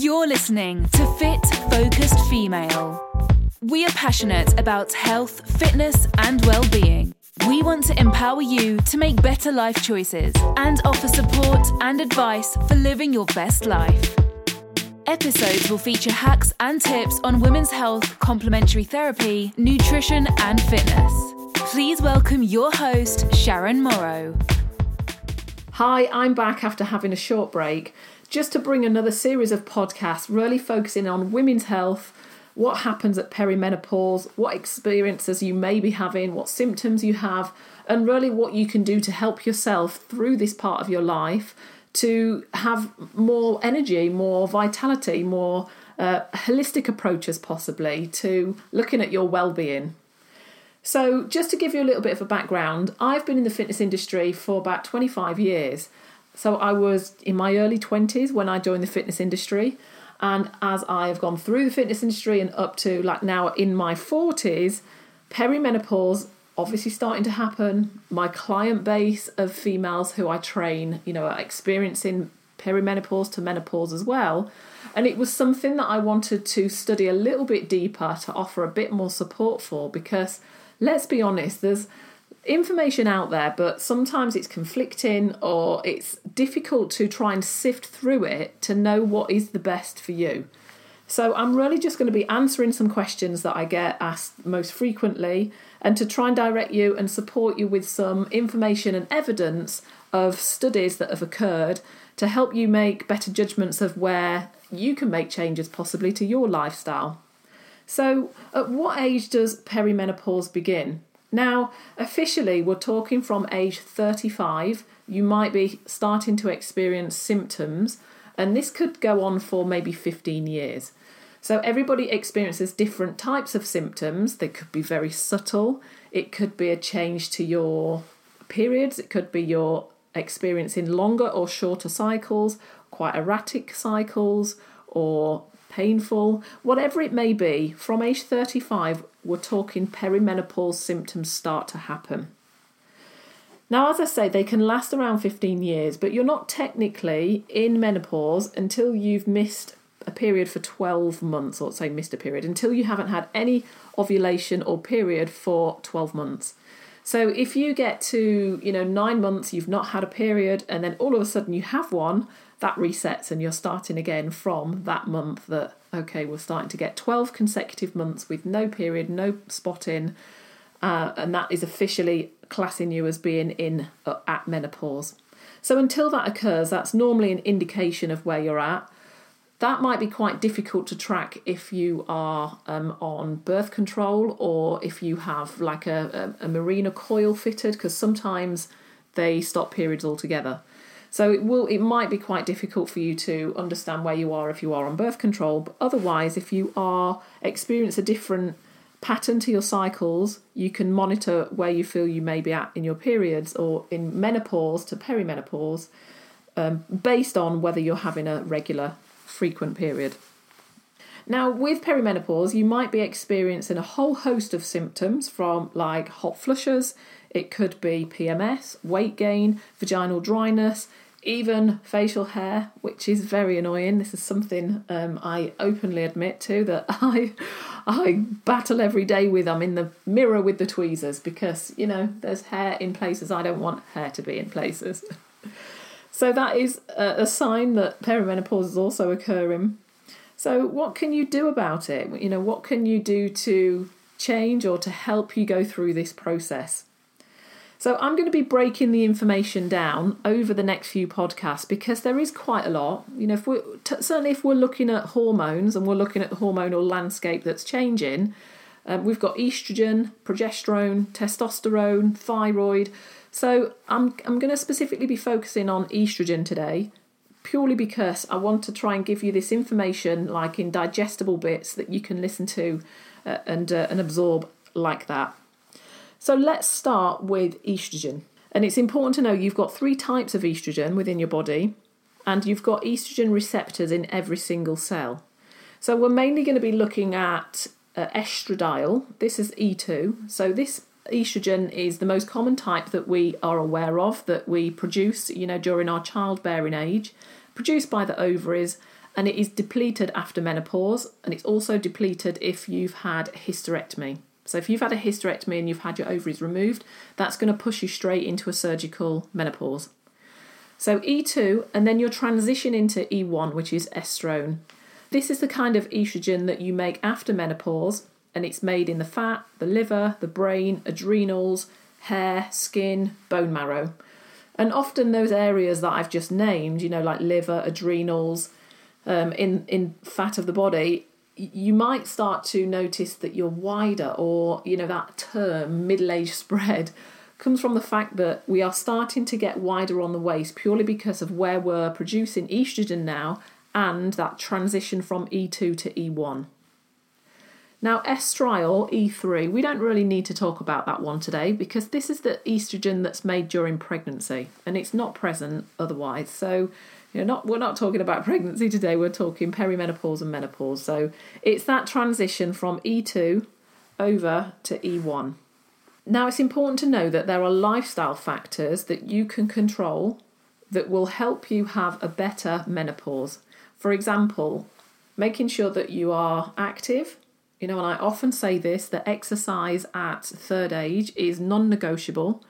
You're listening to Fit Focused Female. We are passionate about health, fitness, and well-being. We want to empower you to make better life choices and offer support and advice for living your best life. Episodes will feature hacks and tips on women's health, complementary therapy, nutrition, and fitness. Please welcome your host, Sharon Morrow. Hi, I'm back after having a short break, just to bring another series of podcasts really focusing on women's health, what happens at perimenopause, what experiences you may be having, what symptoms you have, and really what you can do to help yourself through this part of your life to have more energy, more vitality, more holistic approaches possibly to looking at your well-being. So just to give you a little bit of a background, I've been in the fitness industry for about 25 years. So I was in my early 20s when I joined the fitness industry. And as I have gone through the fitness industry and up to like now in my 40s, perimenopause obviously starting to happen. My client base of females who I train, are experiencing perimenopause to menopause as well. And it was something that I wanted to study a little bit deeper to offer a bit more support for, because let's be honest, there's information out there, but sometimes it's conflicting or it's difficult to try and sift through it to know what is the best for you. So I'm really just going to be answering some questions that I get asked most frequently and to try and direct you and support you with some information and evidence of studies that have occurred to help you make better judgments of where you can make changes possibly to your lifestyle. So at what age does perimenopause begin? Now, officially, we're talking from age 35. You might be starting to experience symptoms, and this could go on for maybe 15 years. So everybody experiences different types of symptoms. They could be very subtle. It could be a change to your periods. It could be you're experiencing longer or shorter cycles, quite erratic cycles, or painful. Whatever it may be, from age 35, we're talking perimenopause symptoms start to happen. Now, as I say, they can last around 15 years, but you're not technically in menopause until you've missed a period for 12 months, or say missed a period, until you haven't had any ovulation or period for 12 months. So if you get to, 9 months, you've not had a period, and then all of a sudden you have one, that resets and you're starting again from that month that, okay, we're starting to get 12 consecutive months with no period, no spotting, and that is officially classing you as being at menopause. So until that occurs, that's normally an indication of where you're at. That might be quite difficult to track if you are on birth control or if you have like a Marina coil fitted, because sometimes they stop periods altogether. So it might be quite difficult for you to understand where you are if you are on birth control. But otherwise, if you experience a different pattern to your cycles, you can monitor where you feel you may be at in your periods or in menopause to perimenopause, based on whether you're having a regular frequent period. Now, with perimenopause, you might be experiencing a whole host of symptoms from like hot flushes. It could be PMS, weight gain, vaginal dryness, even facial hair, which is very annoying. This is something I openly admit to, that I battle every day with. I'm in the mirror with the tweezers because, there's hair in places I don't want hair to be in places. So that is a sign that perimenopause is also occurring. So what can you do about it? What can you do to change or to help you go through this process? So I'm going to be breaking the information down over the next few podcasts because there is quite a lot. Certainly if we're looking at hormones and we're looking at the hormonal landscape that's changing, we've got estrogen, progesterone, testosterone, thyroid. So I'm going to specifically be focusing on estrogen today, purely because I want to try and give you this information like in digestible bits that you can listen to and absorb like that. So let's start with estrogen. And it's important to know you've got 3 types of estrogen within your body, and you've got estrogen receptors in every single cell. So we're mainly going to be looking at estradiol. This is E2. So this estrogen is the most common type that we are aware of, that we produce, during our childbearing age, produced by the ovaries and it is depleted after menopause, and it's also depleted if you've had a hysterectomy. So if you've had a hysterectomy and you've had your ovaries removed, that's going to push you straight into a surgical menopause. So E2, and then your transition into E1, which is estrone. This is the kind of estrogen that you make after menopause, and it's made in the fat, the liver, the brain, adrenals, hair, skin, bone marrow. And often those areas that I've just named, you know, like liver, adrenals, in fat of the body, you might start to notice that you're wider, or, you know, that term middle-age spread comes from the fact that we are starting to get wider on the waist purely because of where we're producing estrogen now and that transition from E2 to E1. Now, estriol, E3, we don't really need to talk about that one today because this is the estrogen that's made during pregnancy and it's not present otherwise. So, you know, we're not talking about pregnancy today, we're talking perimenopause and menopause. So it's that transition from E2 over to E1. Now, it's important to know that there are lifestyle factors that you can control that will help you have a better menopause. For example, making sure that you are active. You know, and I often say this, that exercise at third age is non-negotiable.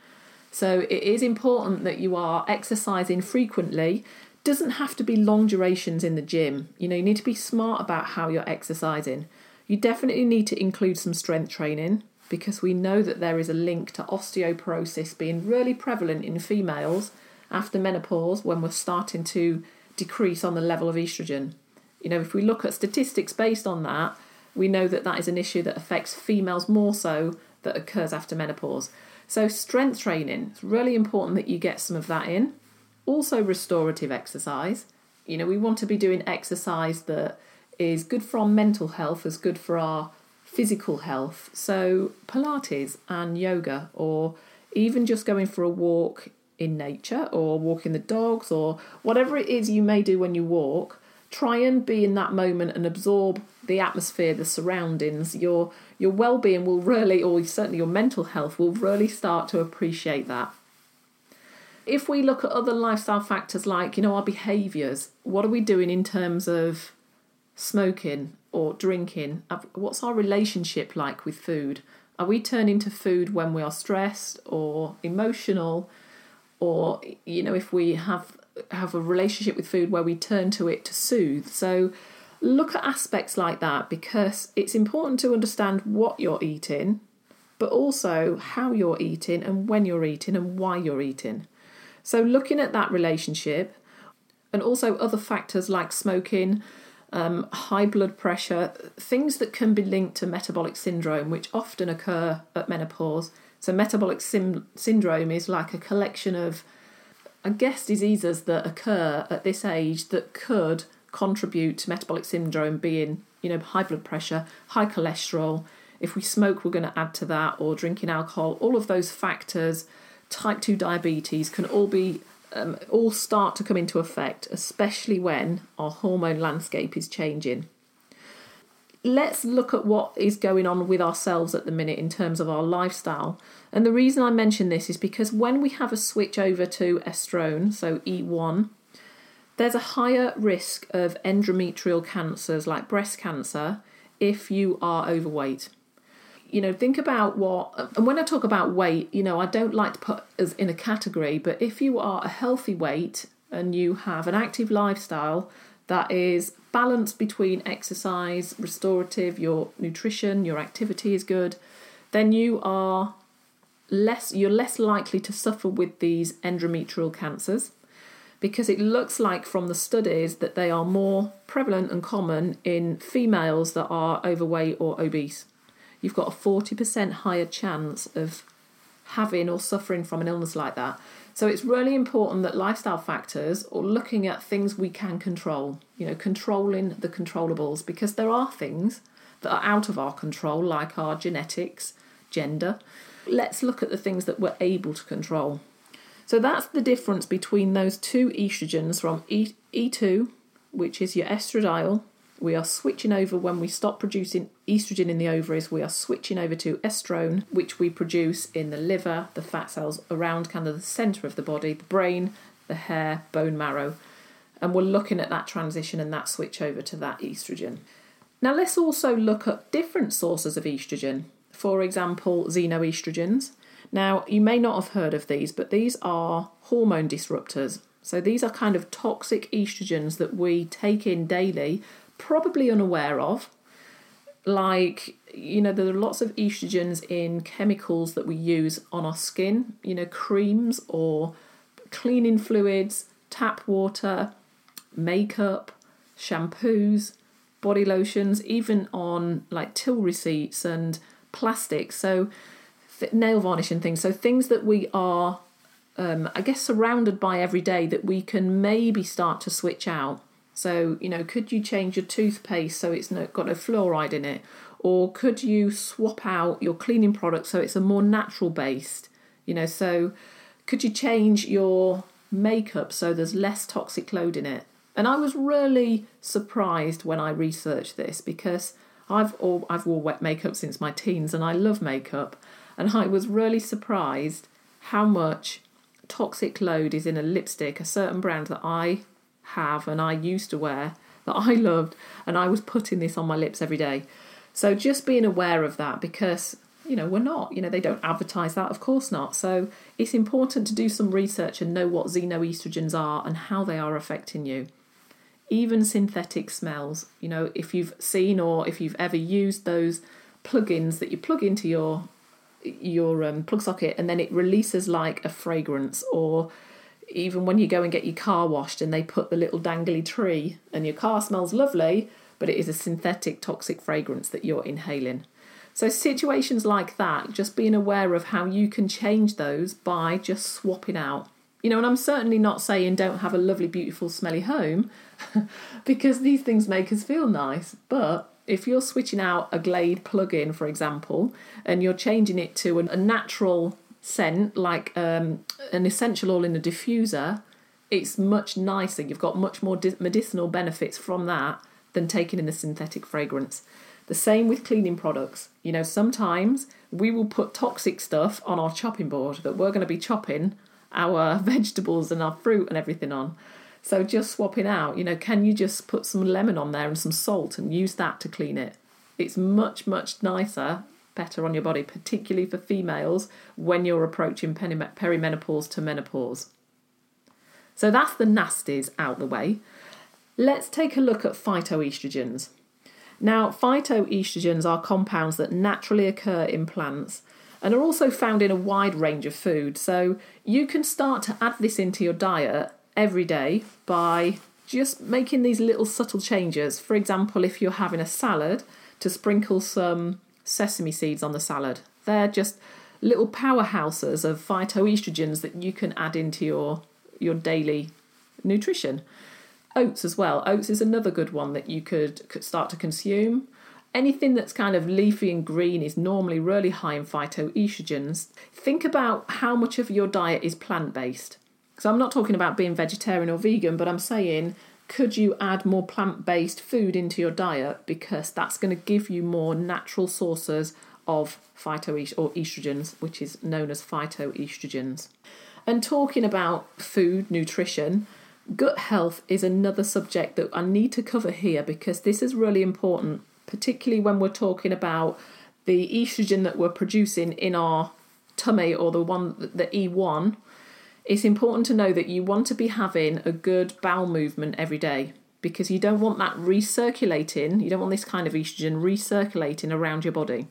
So it is important that you are exercising frequently. Doesn't have to be long durations in the gym. You know, you need to be smart about how you're exercising. You definitely need to include some strength training because we know that there is a link to osteoporosis being really prevalent in females after menopause when we're starting to decrease on the level of estrogen. You know, if we look at statistics based on that, we know that that is an issue that affects females more so that occurs after menopause. So strength training, it's really important that you get some of that in. Also restorative exercise. You know, we want to be doing exercise that is good for our mental health as good for our physical health. So Pilates and yoga, or even just going for a walk in nature or walking the dogs or whatever it is you may do when you walk. Try and be in that moment and absorb the atmosphere, the surroundings. Your well-being will really, or certainly your mental health, will really start to appreciate that. If we look at other lifestyle factors like, you know, our behaviours, what are we doing in terms of smoking or drinking? What's our relationship like with food? Are we turning to food when we are stressed or emotional? Or, you know, if we have a relationship with food where we turn to it to soothe. So look at aspects like that because it's important to understand what you're eating, but also how you're eating and when you're eating and why you're eating. So looking at that relationship and also other factors like smoking, high blood pressure, things that can be linked to metabolic syndrome, which often occur at menopause. So metabolic syndrome is like a collection of, I guess, diseases that occur at this age that could contribute to metabolic syndrome being, you know, high blood pressure, high cholesterol. If we smoke, we're going to add to that, or drinking alcohol. All of those factors, type 2 diabetes can all be, all start to come into effect, especially when our hormone landscape is changing. Let's look at what is going on with ourselves at the minute in terms of our lifestyle. And the reason I mention this is because when we have a switch over to estrone, so E1, there's a higher risk of endometrial cancers like breast cancer if you are overweight. You know, think about what, and when I talk about weight, you know, I don't like to put us in a category, but if you are a healthy weight and you have an active lifestyle that is balanced between exercise, restorative, your nutrition, your activity is good, then you are less likely to suffer with these endometrial cancers because it looks like from the studies that they are more prevalent and common in females that are overweight or obese. You've got a 40% higher chance of having or suffering from an illness like that. So it's really important that lifestyle factors, or looking at things we can control, you know, controlling the controllables, because there are things that are out of our control, like our genetics, gender. Let's look at the things that we're able to control. So that's the difference between those two estrogens from E2, which is your estradiol. We are switching over when we stop producing estrogen in the ovaries. We are switching over to estrone, which we produce in the liver, the fat cells around kind of the centre of the body, the brain, the hair, bone marrow. And we're looking at that transition and that switch over to that estrogen. Now, let's also look at different sources of estrogen. For example, xenoestrogens. Now, you may not have heard of these, but these are hormone disruptors. So these are kind of toxic estrogens that we take in daily, probably unaware of. Like, you know, there are lots of estrogens in chemicals that we use on our skin, you know, creams or cleaning fluids, tap water, makeup, shampoos, body lotions, even on like till receipts and plastic, so nail varnish and things. So things that we are, I guess, surrounded by every day that we can maybe start to switch out. So, you know, could you change your toothpaste so it's got no fluoride in it? Or could you swap out your cleaning product so it's a more natural based? You know, so could you change your makeup so there's less toxic load in it? And I was really surprised when I researched this, because I've worn wet makeup since my teens and I love makeup. And I was really surprised how much toxic load is in a lipstick, a certain brand that I have and I used to wear that I loved, and I was putting this on my lips every day. So just being aware of that, because, you know, we're not, you know, they don't advertise that, of course not. So it's important to do some research and know what xenoestrogens are and how they are affecting you. Even synthetic smells, you know, if you've seen or if you've ever used those plugins that you plug into your plug socket and then it releases like a fragrance, or even when you go and get your car washed and they put the little dangly tree and your car smells lovely, but it is a synthetic toxic fragrance that you're inhaling. So situations like that, just being aware of how you can change those by just swapping out. You know, and I'm certainly not saying don't have a lovely, beautiful, smelly home because these things make us feel nice. But if you're switching out a Glade plug-in, for example, and you're changing it to a natural scent, like an essential oil in a diffuser, it's much nicer. You've got much more medicinal benefits from that than taking in a synthetic fragrance. The same with cleaning products. You know, sometimes we will put toxic stuff on our chopping board that we're going to be chopping our vegetables and our fruit and everything on. So just swapping out, you know, can you just put some lemon on there and some salt and use that to clean it? It's much, much nicer, better on your body, particularly for females when you're approaching perimenopause to menopause. So that's the nasties out the way. Let's take a look at phytoestrogens. Now, phytoestrogens are compounds that naturally occur in plants and are also found in a wide range of food. So you can start to add this into your diet every day by just making these little subtle changes. For example, if you're having a salad, to sprinkle some sesame seeds on the salad. They're just little powerhouses of phytoestrogens that you can add into your daily nutrition. Oats as well. Oats is another good one that you could start to consume. Anything that's kind of leafy and green is normally really high in phytoestrogens. Think about how much of your diet is plant-based. So I'm not talking about being vegetarian or vegan, but I'm saying, could you add more plant-based food into your diet? Because that's going to give you more natural sources of estrogens, which is known as phytoestrogens. And talking about food, nutrition, gut health is another subject that I need to cover here, because this is really important, particularly when we're talking about the estrogen that we're producing in our tummy, or the one, the E1. It's important to know that you want to be having a good bowel movement every day, because you don't want that recirculating. You don't want this kind of estrogen recirculating around your body.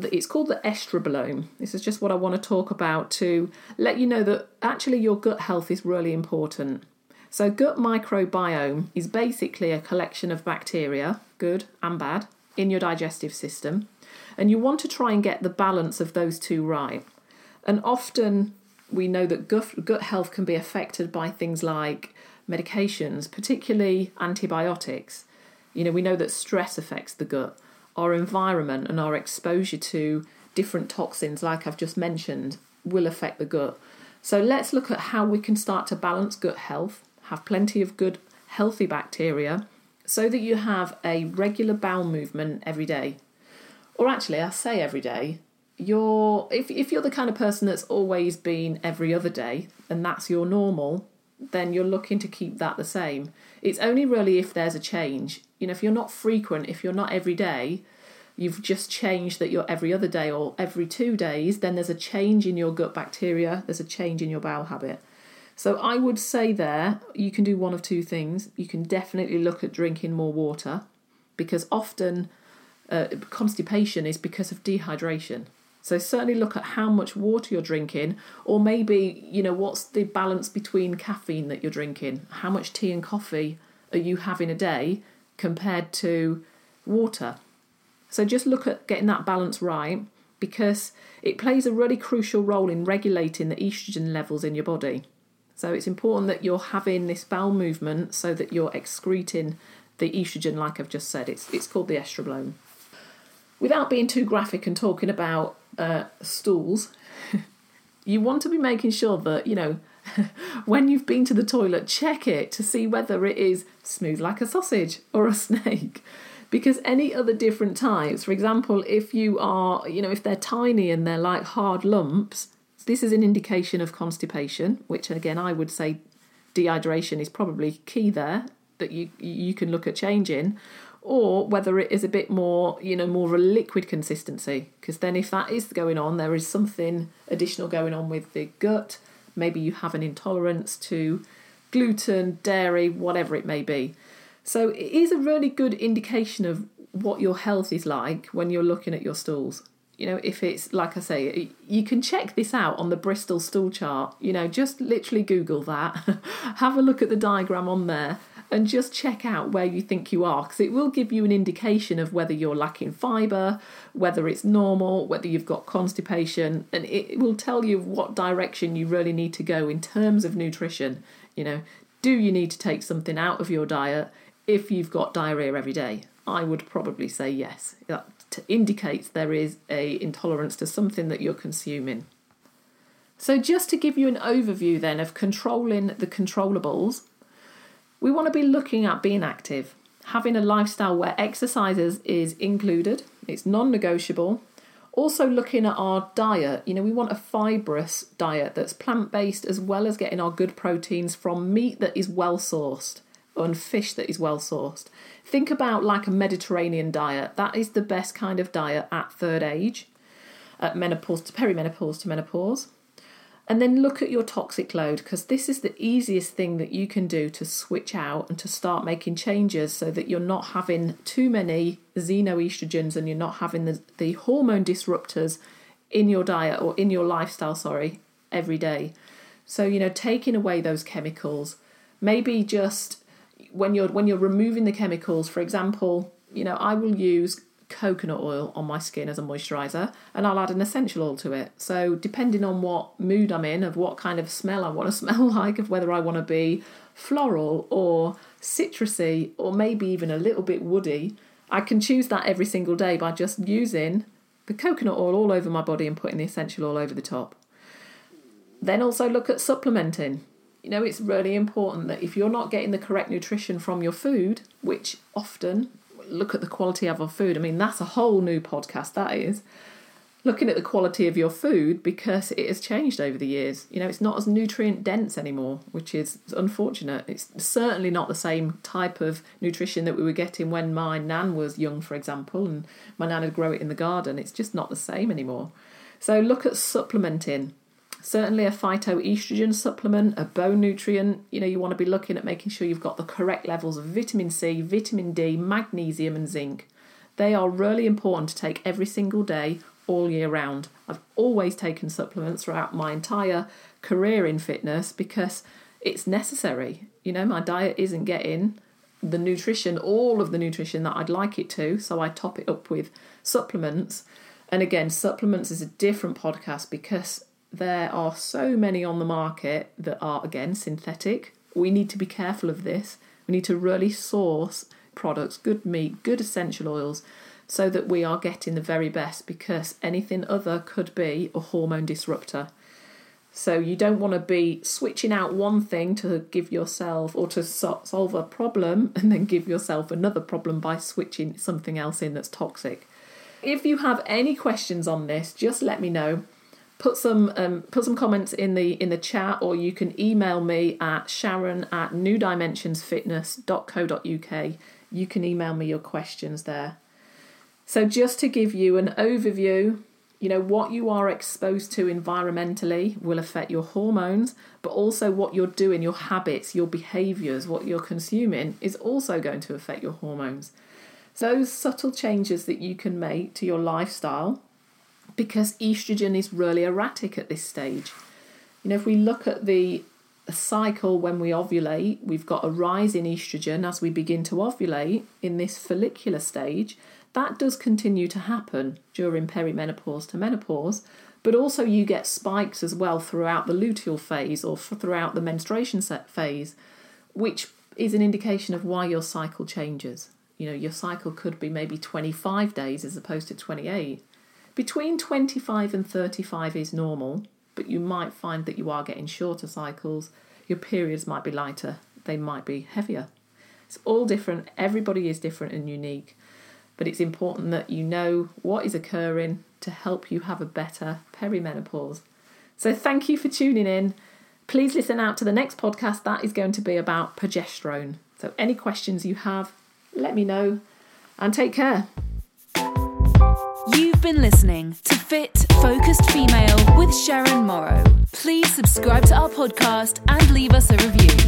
It's called the estrobilome. This is just what I want to talk about to let you know that actually your gut health is really important. So gut microbiome is basically a collection of bacteria, good and bad, in your digestive system. And you want to try and get the balance of those two right. And often we know that gut health can be affected by things like medications, particularly antibiotics. You know, we know that stress affects the gut, our environment and our exposure to different toxins, like I've just mentioned, will affect the gut. So let's look at how we can start to balance gut health, have plenty of good, healthy bacteria, so that you have a regular bowel movement every day. Or actually, I say every day, if you're the kind of person that's always been every other day, and that's your normal, then you're looking to keep that the same. It's only really if there's a change. You know, if you're not frequent, if you're not every day, you've just changed that you're every other day or every 2 days, then there's a change in your gut bacteria, there's a change in your bowel habit. So I would say there, you can do one of two things. You can definitely look at drinking more water, because often constipation is because of dehydration. So certainly look at how much water you're drinking, or maybe, you know, what's the balance between caffeine that you're drinking? How much tea and coffee are you having a day compared to water? So just look at getting that balance right, because it plays a really crucial role in regulating the estrogen levels in your body. So it's important that you're having this bowel movement so that you're excreting the estrogen, like I've just said. It's called the estroblome. Without being too graphic and talking about stools, you want to be making sure that, you know, when you've been to the toilet, check it to see whether it is smooth like a sausage or a snake. Because any other different types, for example, if you are, you know, if they're tiny and they're like hard lumps, this is an indication of constipation, which again, I would say dehydration is probably key there, that you can look at changing. Or whether it is a bit more, you know, more of a liquid consistency. Because then if that is going on, there is something additional going on with the gut. Maybe you have an intolerance to gluten, dairy, whatever it may be. So it is a really good indication of what your health is like when you're looking at your stools. You know, if it's, like I say, you can check this out on the Bristol stool chart. You know, just literally Google that. Have a look at the diagram on there. And just check out where you think you are, because it will give you an indication of whether you're lacking fibre, whether it's normal, whether you've got constipation, and it will tell you what direction you really need to go in terms of nutrition. You know, do you need to take something out of your diet if you've got diarrhoea every day? I would probably say yes. That indicates there is an intolerance to something that you're consuming. So just to give you an overview then of controlling the controllables, we want to be looking at being active, having a lifestyle where exercise is included, it's non-negotiable. Also looking at our diet, you know, we want a fibrous diet that's plant-based, as well as getting our good proteins from meat that is well-sourced and fish that is well-sourced. Think about like a Mediterranean diet. That is the best kind of diet at third age, at menopause to perimenopause to menopause. And then look at your toxic load, because this is the easiest thing that you can do to switch out and to start making changes so that you're not having too many xenoestrogens and you're not having the hormone disruptors in your diet or in your lifestyle, every day. So, you know, taking away those chemicals, maybe just when you're removing the chemicals, for example, you know, I will use coconut oil on my skin as a moisturiser, and I'll add an essential oil to it. So depending on what mood I'm in, of what kind of smell I want to smell like, of whether I want to be floral or citrusy or maybe even a little bit woody, I can choose that every single day by just using the coconut oil all over my body and putting the essential oil over the top. Then also look at supplementing. You know, it's really important that if you're not getting the correct nutrition from your food, which often look at the quality of our food. I mean, that's a whole new podcast, that is. Looking at the quality of your food, because it has changed over the years. You know, it's not as nutrient dense anymore, which is unfortunate. It's certainly not the same type of nutrition that we were getting when my nan was young, for example, and my nan would grow it in the garden. It's just not the same anymore. So look at supplementing. Certainly a phytoestrogen supplement, a bone nutrient. You know, you want to be looking at making sure you've got the correct levels of vitamin C, vitamin D, magnesium and zinc. They are really important to take every single day, all year round. I've always taken supplements throughout my entire career in fitness because it's necessary. You know, my diet isn't getting the nutrition, all of the nutrition that I'd like it to, so I top it up with supplements. And again, supplements is a different podcast because there are so many on the market that are, again, synthetic. We need to be careful of this. We need to really source products, good meat, good essential oils, so that we are getting the very best, because anything other could be a hormone disruptor. So you don't want to be switching out one thing to give yourself or to solve a problem and then give yourself another problem by switching something else in that's toxic. If you have any questions on this, just let me know. Put some comments in the chat, or you can email me at sharon@newdimensionsfitness.co.uk. You can email me your questions there. So just to give you an overview, you know, what you are exposed to environmentally will affect your hormones, but also what you're doing, your habits, your behaviours, what you're consuming is also going to affect your hormones. So those subtle changes that you can make to your lifestyle, because estrogen is really erratic at this stage. You know, if we look at the cycle when we ovulate, we've got a rise in estrogen as we begin to ovulate in this follicular stage. That does continue to happen during perimenopause to menopause, but also you get spikes as well throughout the luteal phase or throughout the menstruation phase, which is an indication of why your cycle changes. You know, your cycle could be maybe 25 days as opposed to 28. Between 25 and 35 is normal, but you might find that you are getting shorter cycles. Your periods might be lighter, they might be heavier. It's all different. Everybody is different and unique. But it's important that you know what is occurring to help you have a better perimenopause. So thank you for tuning in. Please listen out to the next podcast. That is going to be about progesterone. So any questions you have, let me know, and take care. You've been listening to Fit Focused Female with Sharon Morrow. Please subscribe to our podcast and leave us a review.